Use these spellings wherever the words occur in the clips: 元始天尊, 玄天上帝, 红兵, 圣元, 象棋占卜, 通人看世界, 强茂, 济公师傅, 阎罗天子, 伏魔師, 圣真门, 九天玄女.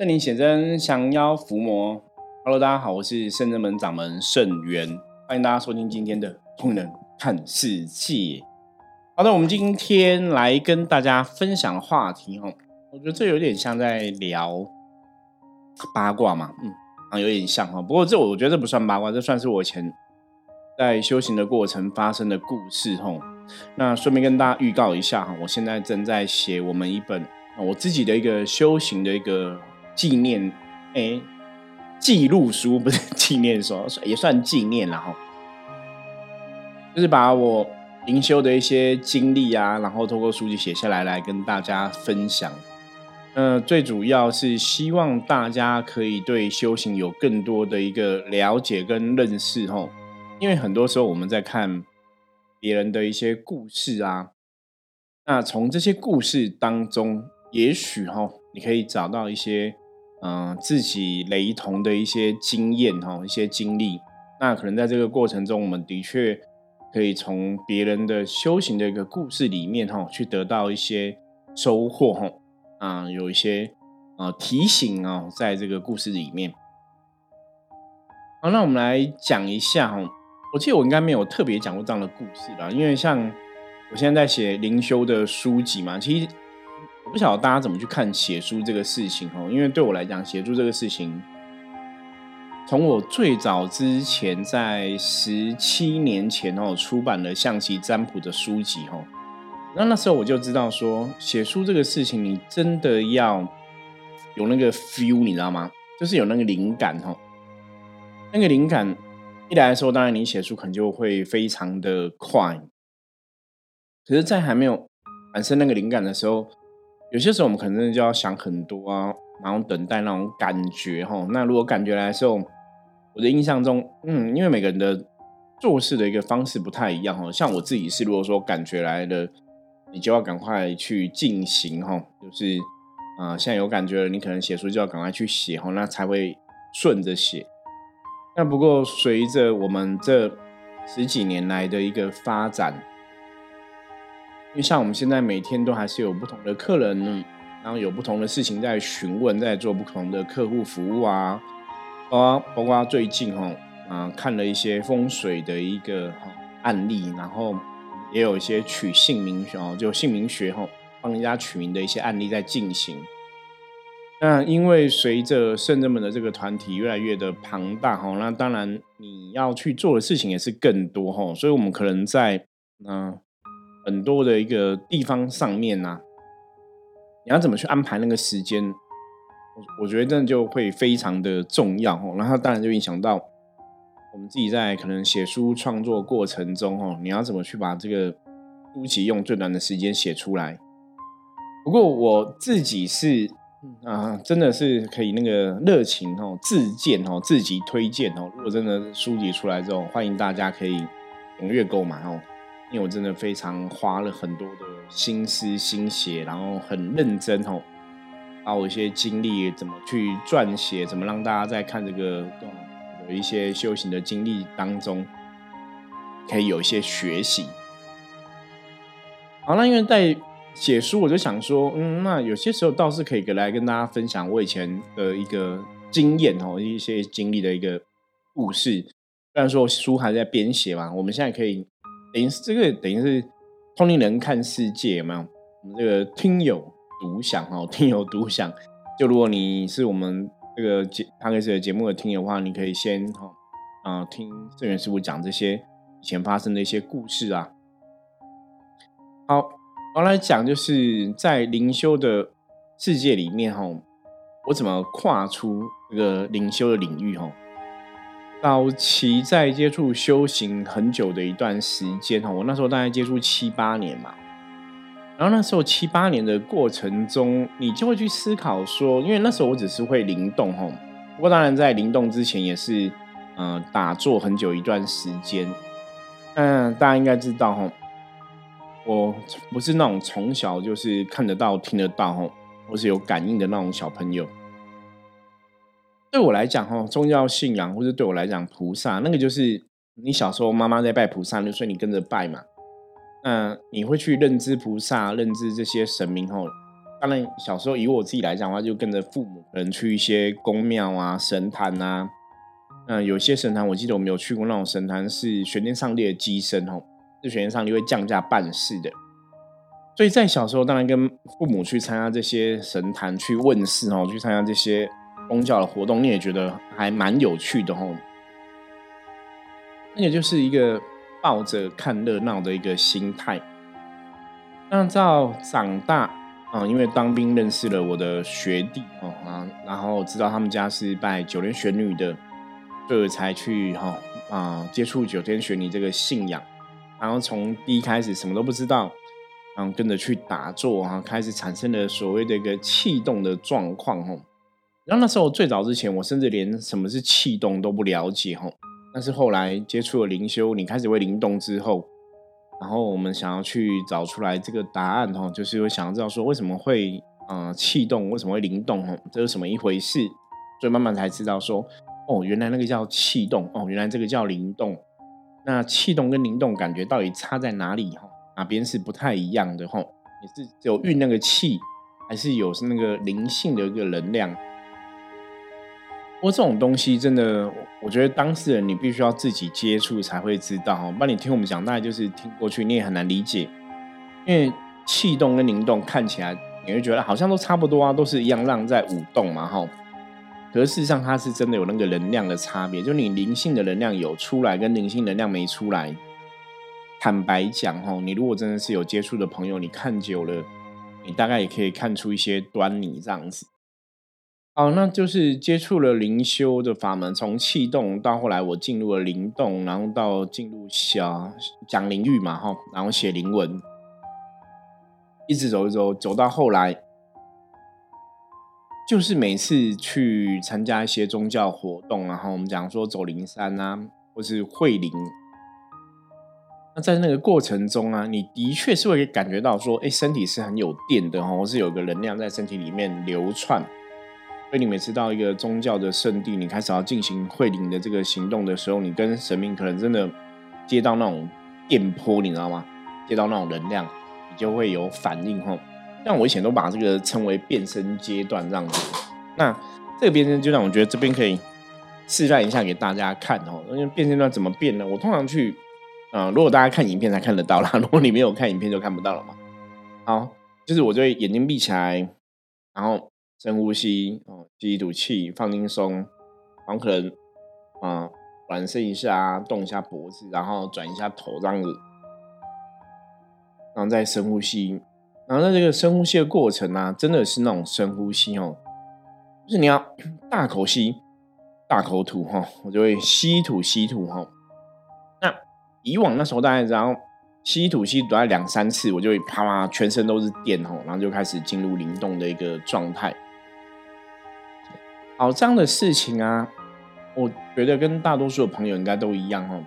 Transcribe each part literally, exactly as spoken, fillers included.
圣灵显真，降妖伏魔。Hello， 大家好，我是圣真门掌门圣元，欢迎大家收听今天的《通人看世界》。好的，我们今天来跟大家分享的话题，我觉得这有点像在聊八卦嘛，嗯，有点像，不过这我觉得这不算八卦，这算是我以前在修行的过程发生的故事。那顺便跟大家预告一下，我现在正在写我们一本我自己的一个修行的一个纪念诶记录书，不是纪念书，也算纪念啦，就是把我灵修的一些经历啊，然后透过书籍写下来来跟大家分享。呃、最主要是希望大家可以对修行有更多的一个了解跟认识，因为很多时候我们在看别人的一些故事啊，那从这些故事当中也许你可以找到一些呃、自己雷同的一些经验，一些经历。那可能在这个过程中，我们的确可以从别人的修行的一个故事里面去得到一些收获，呃、有一些、呃、提醒在这个故事里面。好，那我们来讲一下，我记得我应该没有特别讲过这样的故事啦，因为像我现在在写灵修的书籍嘛，其实我不晓得大家怎么去看写书这个事情，因为对我来讲写书这个事情从我最早之前在十七年前出版了象棋占卜的书籍，那那时候我就知道说写书这个事情你真的要有那个 feel， 你知道吗？就是有那个灵感。那个灵感一来的时候，当然你写书可能就会非常的快，可是在还没有产生那个灵感的时候，有些时候我们可能真的就要想很多啊，然后等待那种感觉。那如果感觉来的时候，我的印象中，嗯，因为每个人的做事的一个方式不太一样，像我自己是如果说感觉来的你就要赶快去进行，就是、呃、现在有感觉了你可能写书就要赶快去写，那才会顺着写。那不过随着我们这十几年来的一个发展，因为像我们现在每天都还是有不同的客人，然后有不同的事情在询问，在做不同的客户服务啊，包括最近、呃、看了一些风水的一个案例，然后也有一些取姓名学，就姓名学帮人家取名的一些案例在进行。那因为随着圣真门的这个团体越来越的庞大，那当然你要去做的事情也是更多，所以我们可能在、呃、很多的一个地方上面、啊、你要怎么去安排那个时间，我觉得真的就会非常的重要。然后当然就影响到我们自己在可能写书创作过程中，你要怎么去把这个书籍用最短的时间写出来。不过我自己是啊，真的是可以那个热情哦，自荐哦，自己推荐哦。如果真的书籍出来之后，欢迎大家可以踊跃购买哦，因为我真的非常花了很多的心思心血，然后很认真哦，把我一些经历怎么去撰写，怎么让大家在看这个有一些修行的经历当中，可以有一些学习。好，那因为在写书我就想说，嗯，那有些时候倒是可以来跟大家分享我以前的一个经验，一些经历的一个故事。虽然说书还在编写嘛，我们现在可以等于这个等于是通灵人看世界，有没有？我们这个听友独享，听友独享。就如果你是我们这个Podcast的节目的听友的话，你可以先、呃、听圣元师傅讲这些以前发生的一些故事啊。好。我来讲，就是在灵修的世界里面，我怎么跨出这个灵修的领域。早期在接触修行很久的一段时间，我那时候大概接触七八年嘛。然后那时候七八年的过程中，你就会去思考说，因为那时候我只是会灵动，不过当然在灵动之前也是、呃、打坐很久一段时间。嗯，大家应该知道我不是那种从小就是看得到听得到或是有感应的那种小朋友。对我来讲宗教信仰，或是对我来讲菩萨，那个就是你小时候妈妈在拜菩萨，所以你跟着拜嘛。那你会去认知菩萨，认知这些神明，当然小时候以我自己来讲的话，就跟着父母可能去一些宫庙啊、神坛啊，嗯，有些神坛我记得我们有去过，那种神坛是玄天上帝的机身哦，是玄天上帝会降价办事的，所以在小时候当然跟父母去参加这些神坛、去问事哦，去参加这些宗教的活动，你也觉得还蛮有趣的哦。那也就是一个抱着看热闹的一个心态。那到长大啊，因为当兵认识了我的学弟哦啊，然后知道他们家是拜九天玄女的，所以才去哈啊接触九天玄女这个信仰。然后从第一开始什么都不知道，然后跟着去打坐啊，开始产生了所谓的一个气动的状况哦。然后那时候最早之前，我甚至连什么是气动都不了解哦。但是后来接触了灵修，你开始会灵动之后，然后我们想要去找出来这个答案哦，就是会想要知道说为什么会呃气动，为什么会灵动哦，这是什么一回事？所以慢慢才知道说，哦，原来那个叫气动哦，原来这个叫灵动。那气动跟灵动感觉到底差在哪里哦？哪边是不太一样的哦？你是有运那个气，还是有那个灵性的一个能量？不过这种东西真的，我觉得当事人你必须要自己接触才会知道，不然你听我们讲大概就是听过去，你也很难理解。因为气动跟灵动看起来你会觉得好像都差不多啊，都是一样让在舞动嘛，可是事实上它是真的有那个能量的差别，就你灵性的能量有出来跟灵性能量没出来。坦白讲，你如果真的是有接触的朋友，你看久了你大概也可以看出一些端倪这样子。好，那就是接触了灵修的法门，从气动到后来我进入了灵动，然后到进入小讲灵域嘛，然后写灵文，一直走一走，走到后来就是每次去参加一些宗教活动，然后我们讲说走灵山啊，或是会灵，那在那个过程中啊，你的确是会感觉到说，哎，身体是很有电的，或是有个能量在身体里面流窜。所以你每次到一个宗教的圣地，你开始要进行会灵的这个行动的时候，你跟神明可能真的接到那种电波，你知道吗？接到那种能量，你就会有反应吼。像我以前都把这个称为变身阶段这样子。那这个变身阶段，我觉得这边可以示范一下给大家看吼。因为变身阶段怎么变呢？我通常去，呃，如果大家看影片才看得到啦，如果你没有看影片就看不到了嘛。好，就是我就会眼睛闭起来，然后深呼吸，吸一吐气，放轻松，然后可能啊暖身一下，动一下脖子，然后转一下头这样子，然后再深呼吸。然后在这个深呼吸的过程啊，真的是那种深呼吸哦，就是你要大口吸，大口吐哈、哦，我就会吸吐吸吐哈、哦。那以往那时候大概只要吸吐吸吐大概两三次，我就会啪啪全身都是电吼，然后就开始进入灵动的一个状态。好，这样的事情啊，我觉得跟大多数的朋友应该都一样哦。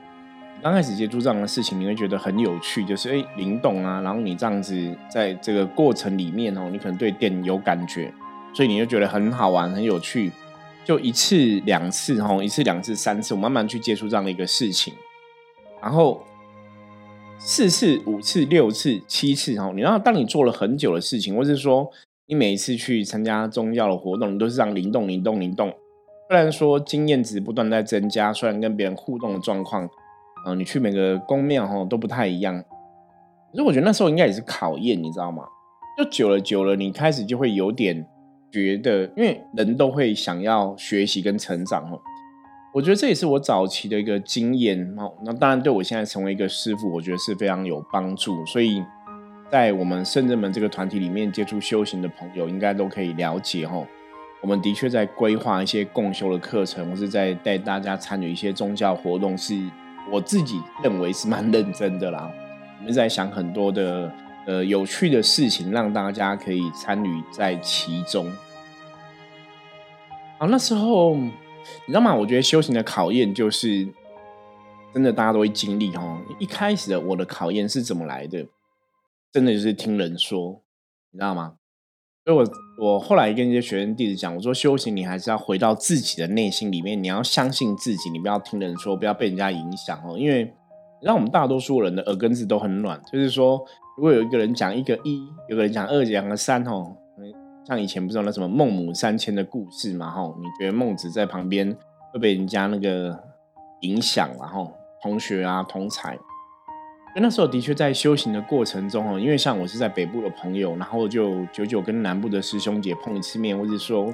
刚开始接触这样的事情，你会觉得很有趣，就是哎灵动啊，然后你这样子在这个过程里面哦，你可能对电有感觉，所以你就觉得很好玩、很有趣。就一次、两次哦，一次、两次、三次，我慢慢去接触这样的一个事情，然后四次、五次、六次、七次哦。你知道，当你做了很久的事情，或是说你每一次去参加宗教的活动，你都是这样灵动、灵动、灵动。虽然说经验值不断在增加，虽然跟别人互动的状况，呃、你去每个宫庙、哦、都不太一样。可是我觉得那时候应该也是考验，你知道吗？就久了久了，你开始就会有点觉得，因为人都会想要学习跟成长哦。我觉得这也是我早期的一个经验哦。那当然对我现在成为一个师父，我觉得是非常有帮助。所以在我们圣真门这个团体里面接触修行的朋友应该都可以了解哦，我们的确在规划一些共修的课程，或是在带大家参与一些宗教活动，是我自己认为是蛮认真的啦。我们在想很多的呃有趣的事情，让大家可以参与在其中。好，那时候你知道吗？我觉得修行的考验就是真的大家都会经历哦。一开始的我的考验是怎么来的？真的就是听人说，你知道吗？所以我我后来跟一些学生弟子讲，我说修行你还是要回到自己的内心里面，你要相信自己，你不要听人说，不要被人家影响哦。因为你知道我们大多数人的耳根子都很软，就是说如果有一个人讲一个一，有个人讲二，讲个三哦，像以前不是有那什么孟母三迁的故事嘛？哈，你觉得孟子在旁边会被人家那个影响嘛？哈，同学啊，同才。那时候的确在修行的过程中，因为像我是在北部的朋友，然后就久久跟南部的师兄姐碰一次面，或者说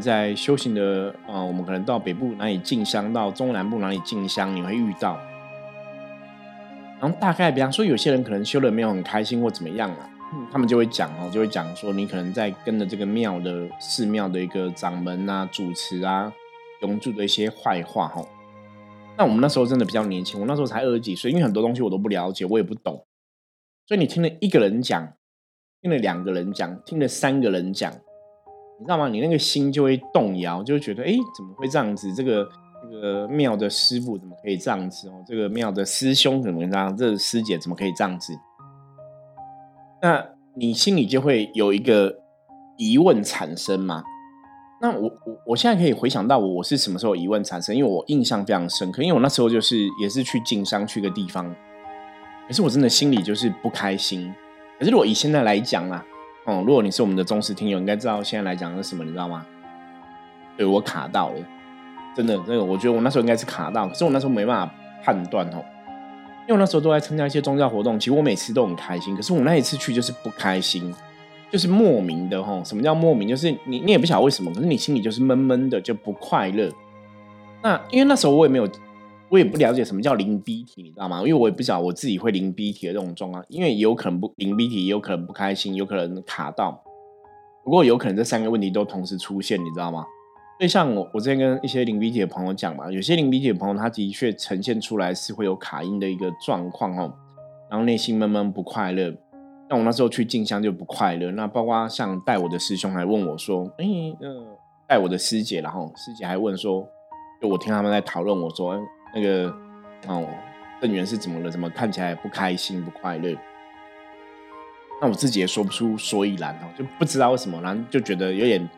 在修行的、呃、我们可能到北部哪里进香，到中南部哪里进香，你会遇到。然后大概比方说有些人可能修的没有很开心或怎么样啦、嗯、他们就会讲就会讲说你可能在跟着这个庙的寺庙的一个掌门啊、主持啊、永驻的一些坏话。那我们那时候真的比较年轻，我那时候才二十几岁，因为很多东西我都不了解，我也不懂，所以你听了一个人讲，听了两个人讲，听了三个人讲，你知道吗？你那个心就会动摇，就会觉得哎，怎么会这样子？这个这个庙的师傅怎么可以这样子？这个庙的师兄怎么可以这样？这个师姐怎么可以这样子？那你心里就会有一个疑问产生嘛。那 我, 我, 我现在可以回想到我是什么时候疑问产生，因为我印象非常深刻，因为我那时候就是也是去进香去个地方，可是我真的心里就是不开心。可是如果以现在来讲啦、嗯、如果你是我们的忠实听友，应该知道现在来讲是什么，你知道吗？对，我卡到了，真的真的，我觉得我那时候应该是卡到，可是我那时候没办法判断哦，因为我那时候都在参加一些宗教活动，其实我每次都很开心，可是我那一次去就是不开心。就是莫名的，什么叫莫名？就是 你, 你也不晓得为什么，可是你心里就是闷闷的，就不快乐。那因为那时候我也没有，我也不了解什么叫零 B 体，你知道吗？因为我也不晓得我自己会零 B 体的这种状况，因为也有可能不零 B 体，也有可能不开心，有可能卡到。不过有可能这三个问题都同时出现，你知道吗？所以像 我, 我之前跟一些零 B 体的朋友讲嘛，有些零 B 体的朋友他的确呈现出来是会有卡音的一个状况，然后内心闷闷不快乐。那我那时候去进香就不快乐，那包括像带我的师兄还问我说，哎、欸，呃，带我的师姐，然后师姐还问说，就我听他们在讨论，我说那个哦，郑源是怎么了？怎么看起来不开心、不快乐？那我自己也说不出所以然，就不知道为什么，然后就觉得有点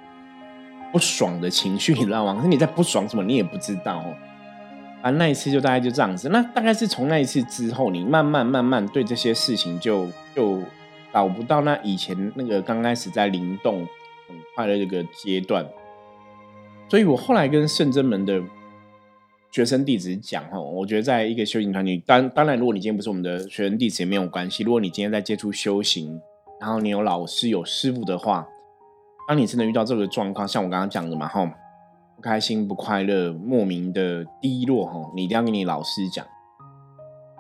不爽的情绪，你知道吗？可是你在不爽什么，你也不知道。反正那一次就大概就这样子，那大概是从那一次之后，你慢慢慢慢对这些事情就就找不到那以前那个刚开始在灵动很快乐这个阶段。所以我后来跟圣真门的学生弟子讲，我觉得在一个修行团体，当当然如果你今天不是我们的学生弟子也没有关系，如果你今天在接触修行，然后你有老师有师父的话，当你真的遇到这个状况，像我刚刚讲的嘛，不开心、不快乐、莫名的低落，你一定要跟你老师讲。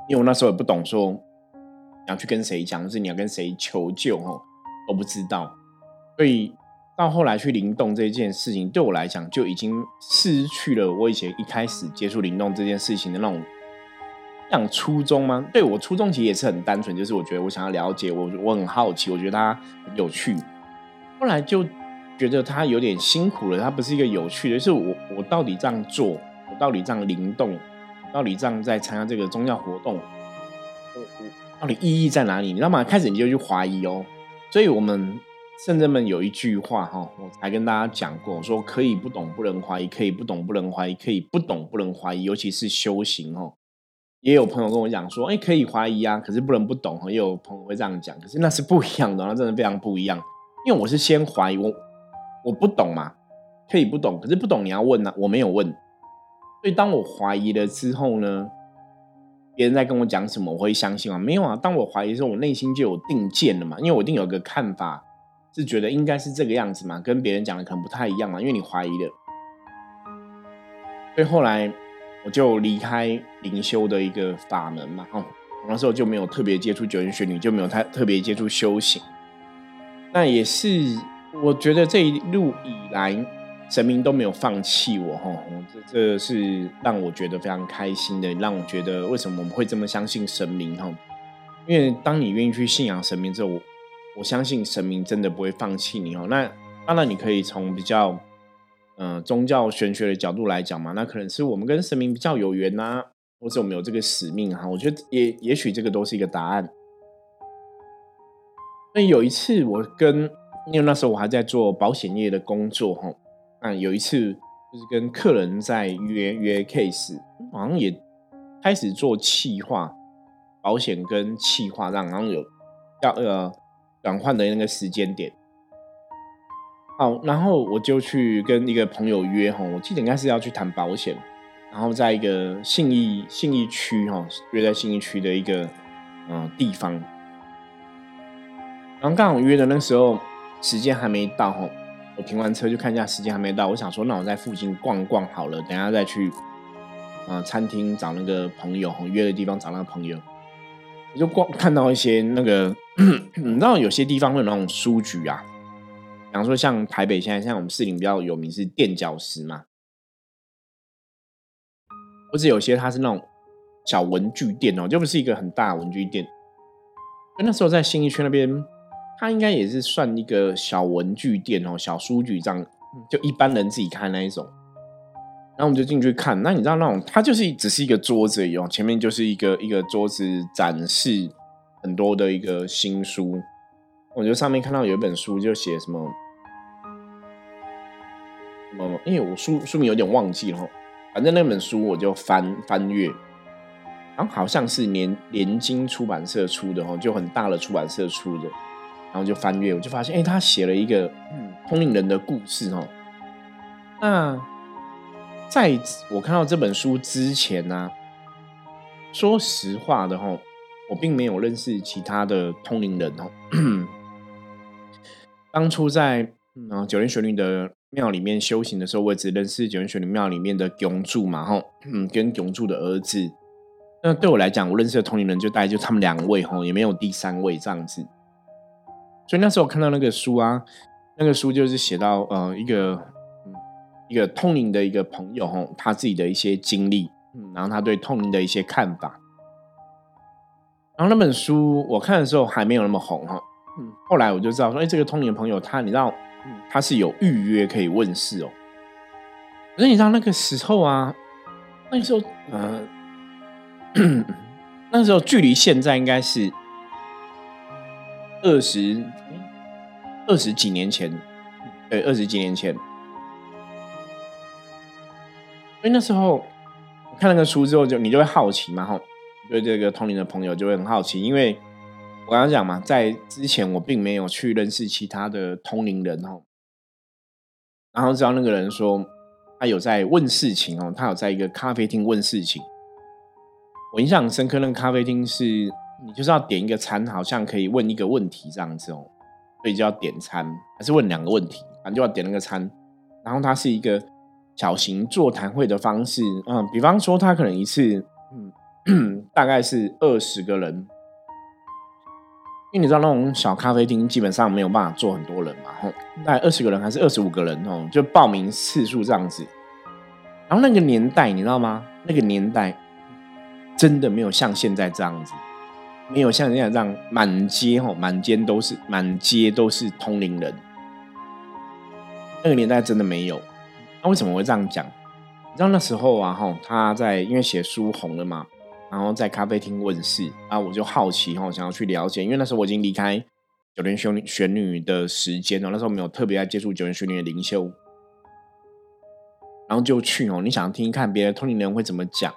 因为我那时候也不懂说你要去跟谁讲，或是你要跟谁求救，都不知道。所以到后来去灵动这件事情，对我来讲就已经失去了我以前一开始接触灵动这件事情的那种那种初衷吗？对，我初衷其实也是很单纯，就是我觉得我想要了解，我我很好奇，我觉得它很有趣。后来就觉得他有点辛苦了，他不是一个有趣的，就是 我, 我到底这样做，我到底这样灵动，我到底这样在参加这个宗教活动，我我到底意义在哪里？你知道吗？开始你就去怀疑哦。所以我们圣真门有一句话哈，我才跟大家讲过，我说可以不懂不能怀疑，可以不懂不能怀疑，可以不懂不能怀疑，尤其是修行哦。也有朋友跟我讲说，哎，可以怀疑啊，可是不能不懂。也有朋友会这样讲，可是那是不一样的，那真的非常不一样。因为我是先怀疑我。我不懂嘛，可以不懂，可是不懂你要问啊，我没有问。所以当我怀疑了之后呢，别人在跟我讲什么，我会相信吗？没有啊，当我怀疑的时候，我内心就有定见了嘛，因为我一定有个看法，是觉得应该是这个样子嘛，跟别人讲的可能不太一样嘛，因为你怀疑了。所以后来我就离开灵修的一个法门嘛，哦，我那时候就没有特别接触九天玄女，就没有太特别接触修行，那也是。我觉得这一路以来，神明都没有放弃我，这是让我觉得非常开心的，让我觉得为什么我们会这么相信神明。因为当你愿意去信仰神明之后，我相信神明真的不会放弃你。那当然你可以从比较、呃、宗教玄学的角度来讲嘛，那可能是我们跟神明比较有缘啊，或者我们有这个使命啊，我觉得 也, 也许这个都是一个答案。那有一次我跟因为那时候我还在做保险业的工作，那有一次就是跟客人在约约 case， 好像也开始做企划，保险跟企划这样，然后有要呃转换的那个时间点。好，然后我就去跟一个朋友约，我记得应该是要去谈保险，然后在一个信义信义区约在信义区的一个、呃、地方，然后刚好约的那时候时间还没到，我停完车就看一下时间还没到，我想说那我在附近逛逛好了，等一下再去、呃、餐厅找那个朋友，约的地方找那个朋友，我就逛看到一些那个你知道有些地方会有那种书局啊，比方说像台北现在像我们士林比较有名是垫脚石嘛，或者有些它是那种小文具店哦，就不是一个很大的文具店。那时候在信义区那边，它应该也是算一个小文具店哦，小书局这样，就一般人自己开那一种。然后我们就进去看，那你知道那种它就是只是一个桌子而已哦，前面就是一个一个桌子展示很多的一个新书。我就上面看到有一本书，就写什么什么，因为我书书名有点忘记了哦。反正那本书我就翻翻阅，然后好像是联联经出版社出的，就很大的出版社出的，然后就翻阅，我就发现，哎，他写了一个、嗯、通灵人的故事哦。那在我看到这本书之前呢、啊，说实话的哦，我并没有认识其他的通灵人哦。当初在嗯九天玄女的庙里面修行的时候，我也只认识九天玄女庙里面的囧柱嘛，吼，嗯，跟囧柱的儿子。那对我来讲，我认识的同龄人就大概就他们两位，吼，也没有第三位这样子。所以那时候看到那个书啊，那个书就是写到呃一个、嗯、一个通灵的一个朋友，吼，他自己的一些经历，嗯、然后他对通灵的一些看法。然后那本书我看的时候还没有那么红，吼，嗯，后来我就知道说，哎，这个通灵的朋友他，你知道。他是有预约可以问世哦，可是你知道那个时候啊，那时候呃，那时候距离现在应该是二十二十几年前，对，二十几年前。所以那时候看那个书之后就，就你就会好奇嘛，吼，对这个通灵的朋友就会很好奇，因为。我刚刚讲嘛，在之前我并没有去认识其他的通灵人哦，然后知道那个人说他有在问事情哦，他有在一个咖啡厅问事情。我印象很深刻，那个咖啡厅是你就是要点一个餐，好像可以问一个问题这样子哦，所以就要点餐，还是问两个问题，反正就要点那个餐。然后它是一个小型座谈会的方式，嗯，比方说他可能一次，嗯，大概是二十个人。因为你知道那种小咖啡厅基本上没有办法坐很多人嘛，大概二十个人还是二十五个人，就报名次数这样子。然后那个年代你知道吗？那个年代真的没有像现在这样子，没有像现在这样满街满街都是满街都是通灵人。那个年代真的没有。那为什么我会这样讲？你知道那时候啊，他在因为写书红了嘛。然后在咖啡厅问世啊，我就好奇、哦、想要去了解，因为那时候我已经离开九天玄女的时间了、哦，那时候没有特别在接触九天玄女的灵修，然后就去哦，你想听看别的通灵人会怎么讲，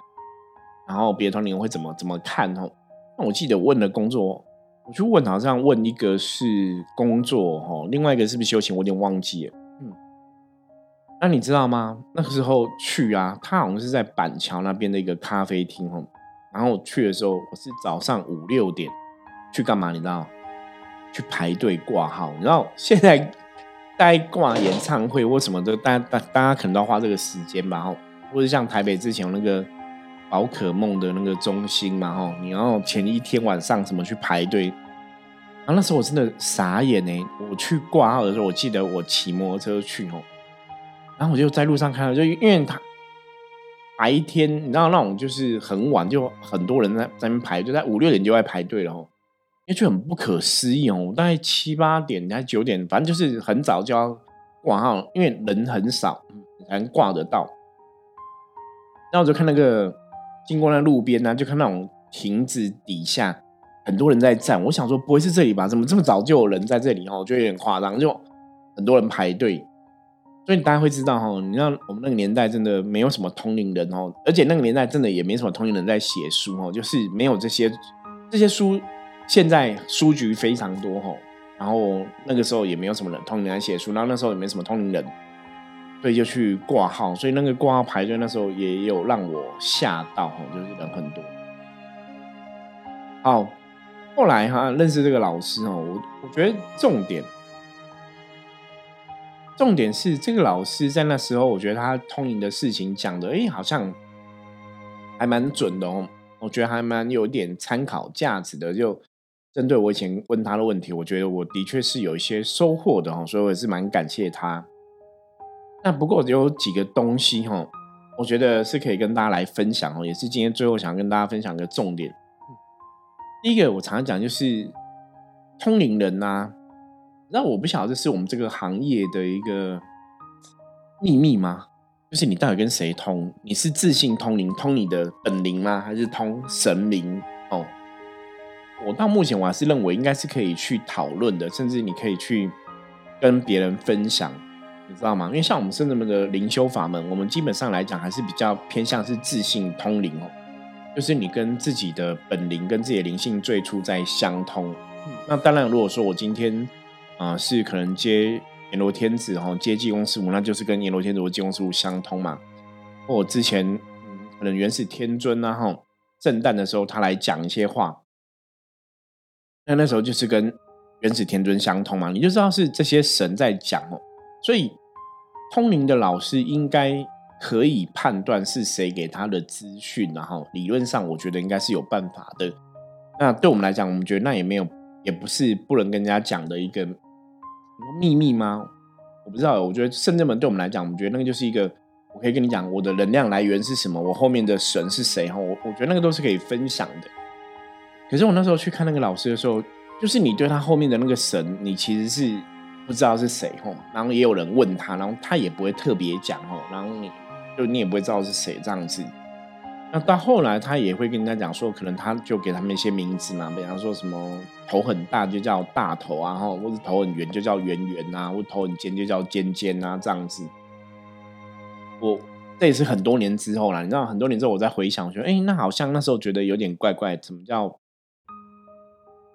然后别的通灵人会怎么怎么看哦。那我记得问了工作，我去问好像问一个是工作哦，另外一个是不是修行，我有点忘记了。嗯，那你知道吗？那时候去啊，他好像是在板桥那边的一个咖啡厅哦。然后我去的时候，我是早上五六点去干嘛？你知道？去排队挂号。你知道现在大家挂演唱会或什么的，大家大大家可能都要花这个时间吧，或者像台北之前有那个宝可梦的那个中心嘛，你要前一天晚上什么去排队。然后那时候我真的傻眼哎、欸！我去挂号的时候，我记得我骑摩托车去哦，然后我就在路上看到，就因为他。白天你知道那种就是很晚，就很多人在在那边排队，在五六点就在排队了哦，因为就很不可思议哦。我大概七八点，大概九点，反正就是很早就要挂号，因为人很少才能挂得到。然后我就看那个经过那路边呢、啊，就看那种亭子底下很多人在站，我想说不会是这里吧？怎么这么早就有人在这里哦？就有点夸张，就很多人排队。所以大家会知道哈，你知道我们那个年代真的没有什么通灵人哦，而且那个年代真的也没什么通灵人在写书哦，就是没有这些这些书。现在书局非常多哦，然后那个时候也没有什么人通灵来写书，然后那时候也没什么通灵人，所以就去挂号，所以那个挂号排队那时候也有让我吓到，就是人很多。好，后来哈认识这个老师，我我觉得重点重点是这个老师在那时候，我觉得他通灵的事情讲的，哎、欸，好像还蛮准的哦，我觉得还蛮有点参考价值的。就针对我以前问他的问题，我觉得我的确是有一些收获的，所以我也是蛮感谢他。那不过有几个东西我觉得是可以跟大家来分享，也是今天最后想跟大家分享的重点。第一个我常常讲就是通灵人啊，那我不晓得这是我们这个行业的一个秘密吗？就是你到底跟谁通？你是自信通灵，通你的本灵吗？还是通神灵？哦，我到目前我还是认为应该是可以去讨论的，甚至你可以去跟别人分享，你知道吗？因为像我们圣人们的灵修法门，我们基本上来讲还是比较偏向是自信通灵哦，就是你跟自己的本灵跟自己的灵性最初在相通。嗯、那当然，如果说我今天啊、呃、是可能接阎罗天子哈，接济公师傅，那就是跟阎罗天子或济公师傅相通嘛。或我之前、嗯、可能元始天尊啊哈，圣诞的时候他来讲一些话，那那时候就是跟元始天尊相通嘛，你就知道是这些神在讲哦，所以。通灵的老师应该可以判断是谁给他的资讯，然后理论上我觉得应该是有办法的。那对我们来讲，我们觉得那也没有，也不是不能跟人家讲的一个秘密吗？我不知道，我觉得圣人们对我们来讲，我们觉得那个就是一个，我可以跟你讲我的能量来源是什么，我后面的神是谁，我我觉得那个都是可以分享的。可是我那时候去看那个老师的时候，就是你对他后面的那个神，你其实是不知道是谁，然后也有人问他，然后他也不会特别讲，然后 你, 就你也不会知道是谁这样子。那到后来他也会跟人家讲说，可能他就给他们一些名字嘛，比方说什么头很大就叫大头啊，或者头很圆就叫圆圆啊，或者头很尖就叫尖尖啊，这样子。我这也是很多年之后啦，你知道，很多年之后我在回想，我觉得哎，那好像那时候觉得有点怪怪，怎么叫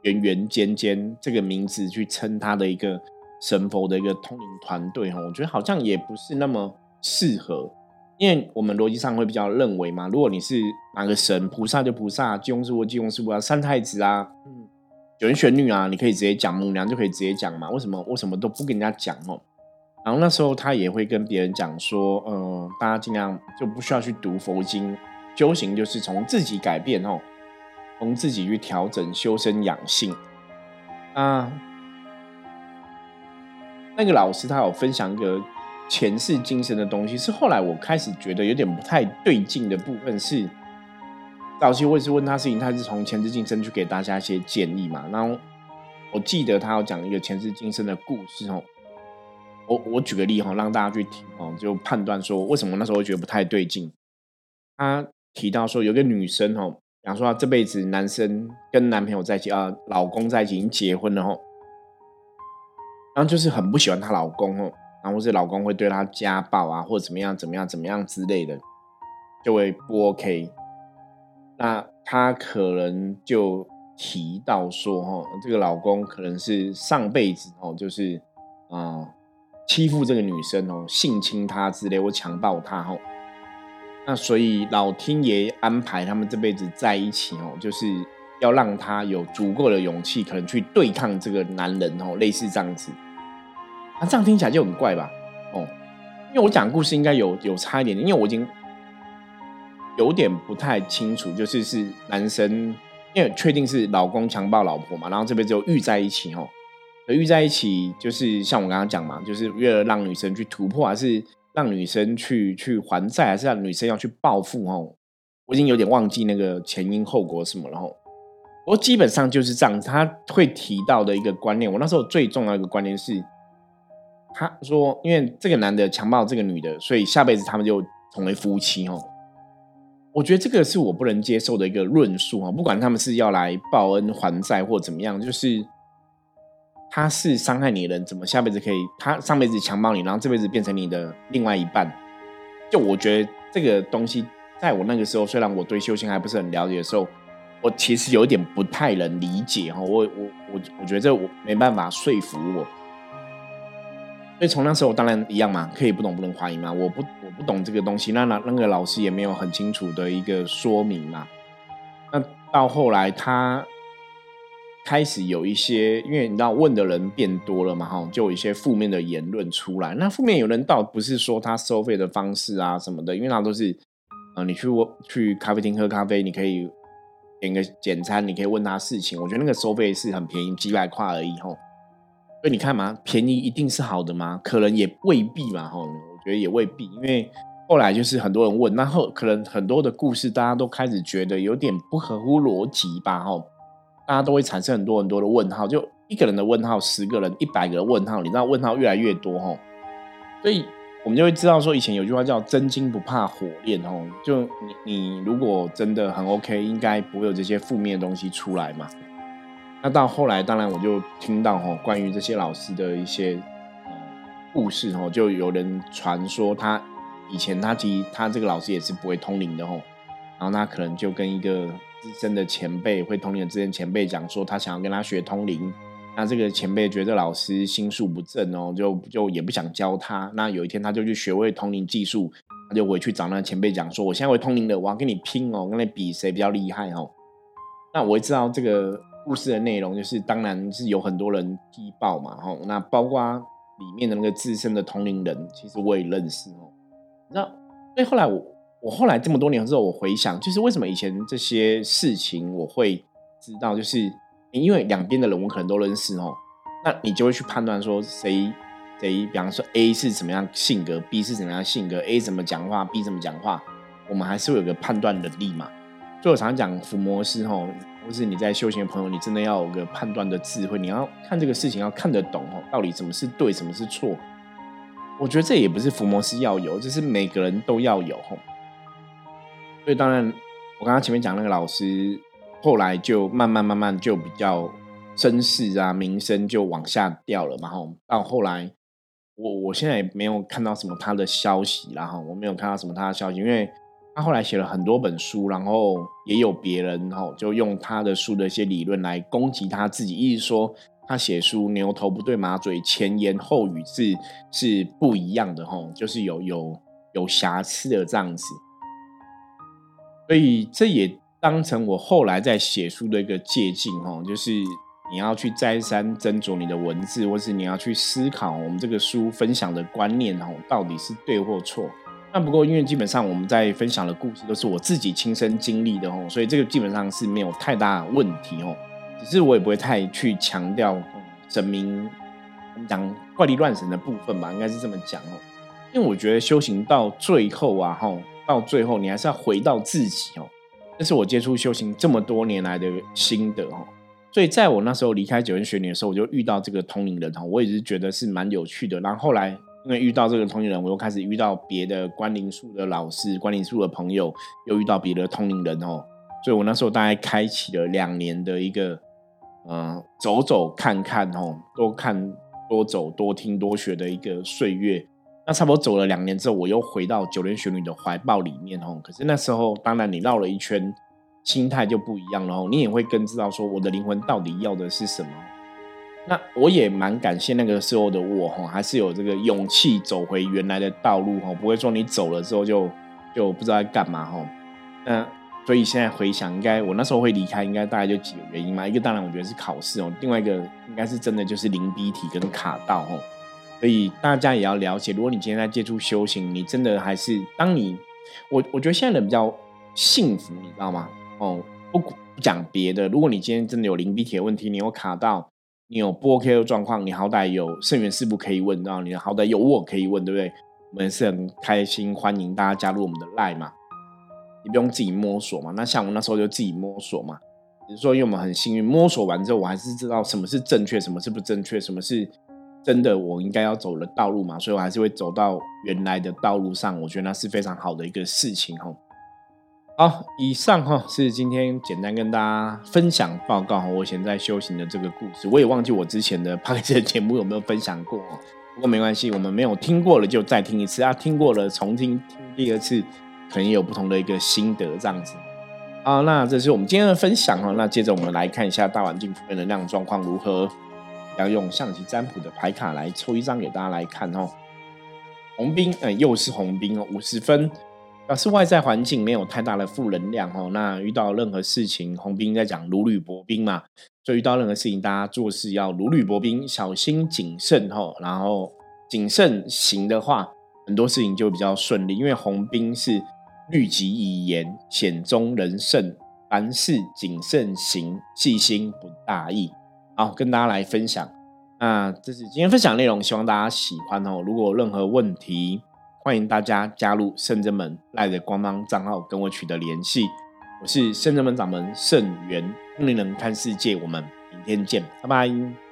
圆圆尖尖这个名字去称他的一个。神佛的一个通灵团队，我觉得好像也不是那么适合，因为我们逻辑上会比较认为嘛，如果你是哪个神，菩萨就菩萨，济公师傅济公师傅啊，三太子啊，嗯、九天玄女啊，你可以直接讲，母娘就可以直接讲嘛，为什么为什么都不跟人家讲哦？然后那时候他也会跟别人讲说，呃，大家尽量就不需要去读佛经，修行就是从自己改变哦，从自己去调整修身养性啊。那个老师他有分享一个前世今生的东西，是后来我开始觉得有点不太对劲的部分是，早期我也是问他事情，他是从前世今生去给大家一些建议嘛。然后我记得他有讲一个前世今生的故事哦，我我举个例哦，让大家去听哦，就判断说为什么那时候我觉得不太对劲。他提到说有个女生哦，讲说她这辈子男生跟男朋友在一起啊，老公在一起已经结婚了哦。然后就是很不喜欢她老公哦，然后或是老公会对她家暴啊，或者怎么样怎么样怎么样之类的，就会不 OK。那她可能就提到说，哦，这个老公可能是上辈子哦，就是啊、呃、欺负这个女生哦，性侵她之类，或强暴她哦。那所以老天爷安排他们这辈子在一起哦，就是要让她有足够的勇气，可能去对抗这个男人哦，类似这样子。啊，这样听起来就很怪吧？哦，因为我讲故事应该有有差一点，因为我已经有点不太清楚，就是是男生，因为确定是老公强暴老婆嘛，然后这边就遇在一起哦，遇在一起就是像我刚刚讲嘛，就是为了让女生去突破，还是让女生去去还债，还是让女生要去报复哦？我已经有点忘记那个前因后果什么了哦。不过基本上就是这样，他会提到的一个观念，我那时候最重要的一个观念是。他说因为这个男的强暴这个女的，所以下辈子他们就成为夫妻哦。我觉得这个是我不能接受的一个论述哦，不管他们是要来报恩还债或怎么样，就是他是伤害你的人，怎么下辈子可以，他上辈子强暴你，然后这辈子变成你的另外一半。就我觉得这个东西在我那个时候，虽然我对修行还不是很了解的时候，我其实有点不太能理解，我我我我觉得这我没办法说服我。所以从那时候当然一样嘛，可以不懂不能怀疑嘛，我不我不懂这个东西，那那个老师也没有很清楚的一个说明嘛。那到后来他开始有一些，因为你知道问的人变多了嘛，就有一些负面的言论出来。那负面有人倒不是说他收费的方式啊什么的，因为他都是、呃、你 去, 去咖啡厅喝咖啡，你可以点个简餐，你可以问他事情，我觉得那个收费是很便宜，几百块而已吼。所以你看嘛，便宜一定是好的吗？可能也未必嘛吼，我觉得也未必，因为后来就是很多人问，然后可能很多的故事大家都开始觉得有点不合乎逻辑吧吼，大家都会产生很多很多的问号，就一个人的问号，十个人一百个的问号，你知道问号越来越多吼。所以我们就会知道说，以前有句话叫真金不怕火炼吼，就 你, 你如果真的很 OK， 应该不会有这些负面的东西出来嘛。那到后来当然我就听到吼，关于这些老师的一些、呃、故事吼，就有人传说他以前他其实他这个老师也是不会通灵的吼，然后他可能就跟一个资深的前辈，会通灵的资深前辈讲说他想要跟他学通灵，那这个前辈觉得老师心术不正哦，就就也不想教他。那有一天他就去学会通灵技术，他就回去找那个前辈讲说，我现在会通灵了，我要跟你拼哦，跟你比谁比较厉害哦。那我知道这个故事的内容就是当然是有很多人踢爆嘛哦，那包括里面的那个资深的通灵人，其实我也认识哦。那所以后来我。我后来这么多年之后，我回想，就是为什么以前这些事情我会知道，就是因为两边的人我可能都认识哦，那你就会去判断说谁谁，比方说 A 是怎么样性格， B 是怎么样性格， A 怎么讲话， B 怎么讲话，我们还是会有个判断能力嘛。所以我常常讲伏魔师哦，或是你在修行的朋友，你真的要有个判断的智慧，你要看这个事情要看得懂哦，到底什么是对，什么是错。我觉得这也不是伏魔师要有，这是每个人都要有哦。所以当然我刚刚前面讲那个老师后来就慢慢慢慢就比较声势啊名声就往下掉了嘛，到后来 我, 我现在也没有看到什么他的消息啦，我没有看到什么他的消息，因为他后来写了很多本书，然后也有别人就用他的书的一些理论来攻击他自己，意思说他写书牛头不对马嘴，前言后语是是不一样的，就是有有有瑕疵的这样子。所以这也当成我后来在写书的一个借鉴，就是你要去再三斟酌你的文字，或是你要去思考我们这个书分享的观念到底是对或错。那不过因为基本上我们在分享的故事都是我自己亲身经历的，所以这个基本上是没有太大的问题，只是我也不会太去强调神明我们讲怪力乱神的部分吧，应该是这么讲。因为我觉得修行到最后啊，到最后你还是要回到自己哦，这是我接触修行这么多年来的心得哦。所以在我那时候离开九天玄女的时候，我就遇到这个通灵人哦，我也是觉得是蛮有趣的。然后后来因为遇到这个通灵人，我又开始遇到别的观灵术的老师、观灵术的朋友，又遇到别的通灵人哦。所以我那时候大概开启了两年的一个嗯、呃、走走看看哦，多看多走多听多学的一个岁月。那差不多走了两年之后，我又回到九天玄女的怀抱里面哦。可是那时候当然你绕了一圈，心态就不一样了哦，你也会更知道说我的灵魂到底要的是什么。那我也蛮感谢那个时候的我哦，还是有这个勇气走回原来的道路哦，不会说你走了之后就就不知道在干嘛哦。那所以现在回想，应该我那时候会离开，应该大概就几个原因嘛。一个当然我觉得是考试哦，另外一个应该是真的就是灵逼体跟卡道哦。所以大家也要了解，如果你今天在接触修行，你真的还是当你 我, 我觉得现在人比较幸福，你知道吗哦，不讲别的，如果你今天真的有灵逼体的问题，你有卡到，你有不 OK 的状况，你好歹有圣元师父可以问，然后你好歹有我可以问，对不对？我们是很开心欢迎大家加入我们的 LINE 嘛，你不用自己摸索嘛。那像我那时候就自己摸索嘛，比如说因为我们很幸运，摸索完之后我还是知道什么是正确，什么是不正确，什么是真的我应该要走的道路嘛，所以我还是会走到原来的道路上，我觉得那是非常好的一个事情哦。好，以上哦是今天简单跟大家分享报告哦，我现在修行的这个故事，我也忘记我之前的 Podcast 节目有没有分享过哦，不过没关系，我们没有听过了就再听一次啊，听过了重听听第二次，可能也有不同的一个心得这样子。好，那这是我们今天的分享。那接着我们来看一下大环境负面能量状况如何，要用象棋占卜的牌卡来抽一张给大家来看。红兵、呃、又是红兵五十分，表示外在环境没有太大的负能量。那遇到任何事情，红兵在讲如履薄冰嘛，所以遇到任何事情大家做事要如履薄冰，小心谨慎，然后谨慎行的话，很多事情就比较顺利，因为红兵是律己以严，险中人慎，凡事谨慎行，细心不大意。好，跟大家来分享。那这是今天分享的内容，希望大家喜欢哦。如果有任何问题，欢迎大家加入圣真门赖的官方账号跟我取得联系。我是圣真门掌门圣元，用灵能看世界，我们明天见，拜拜。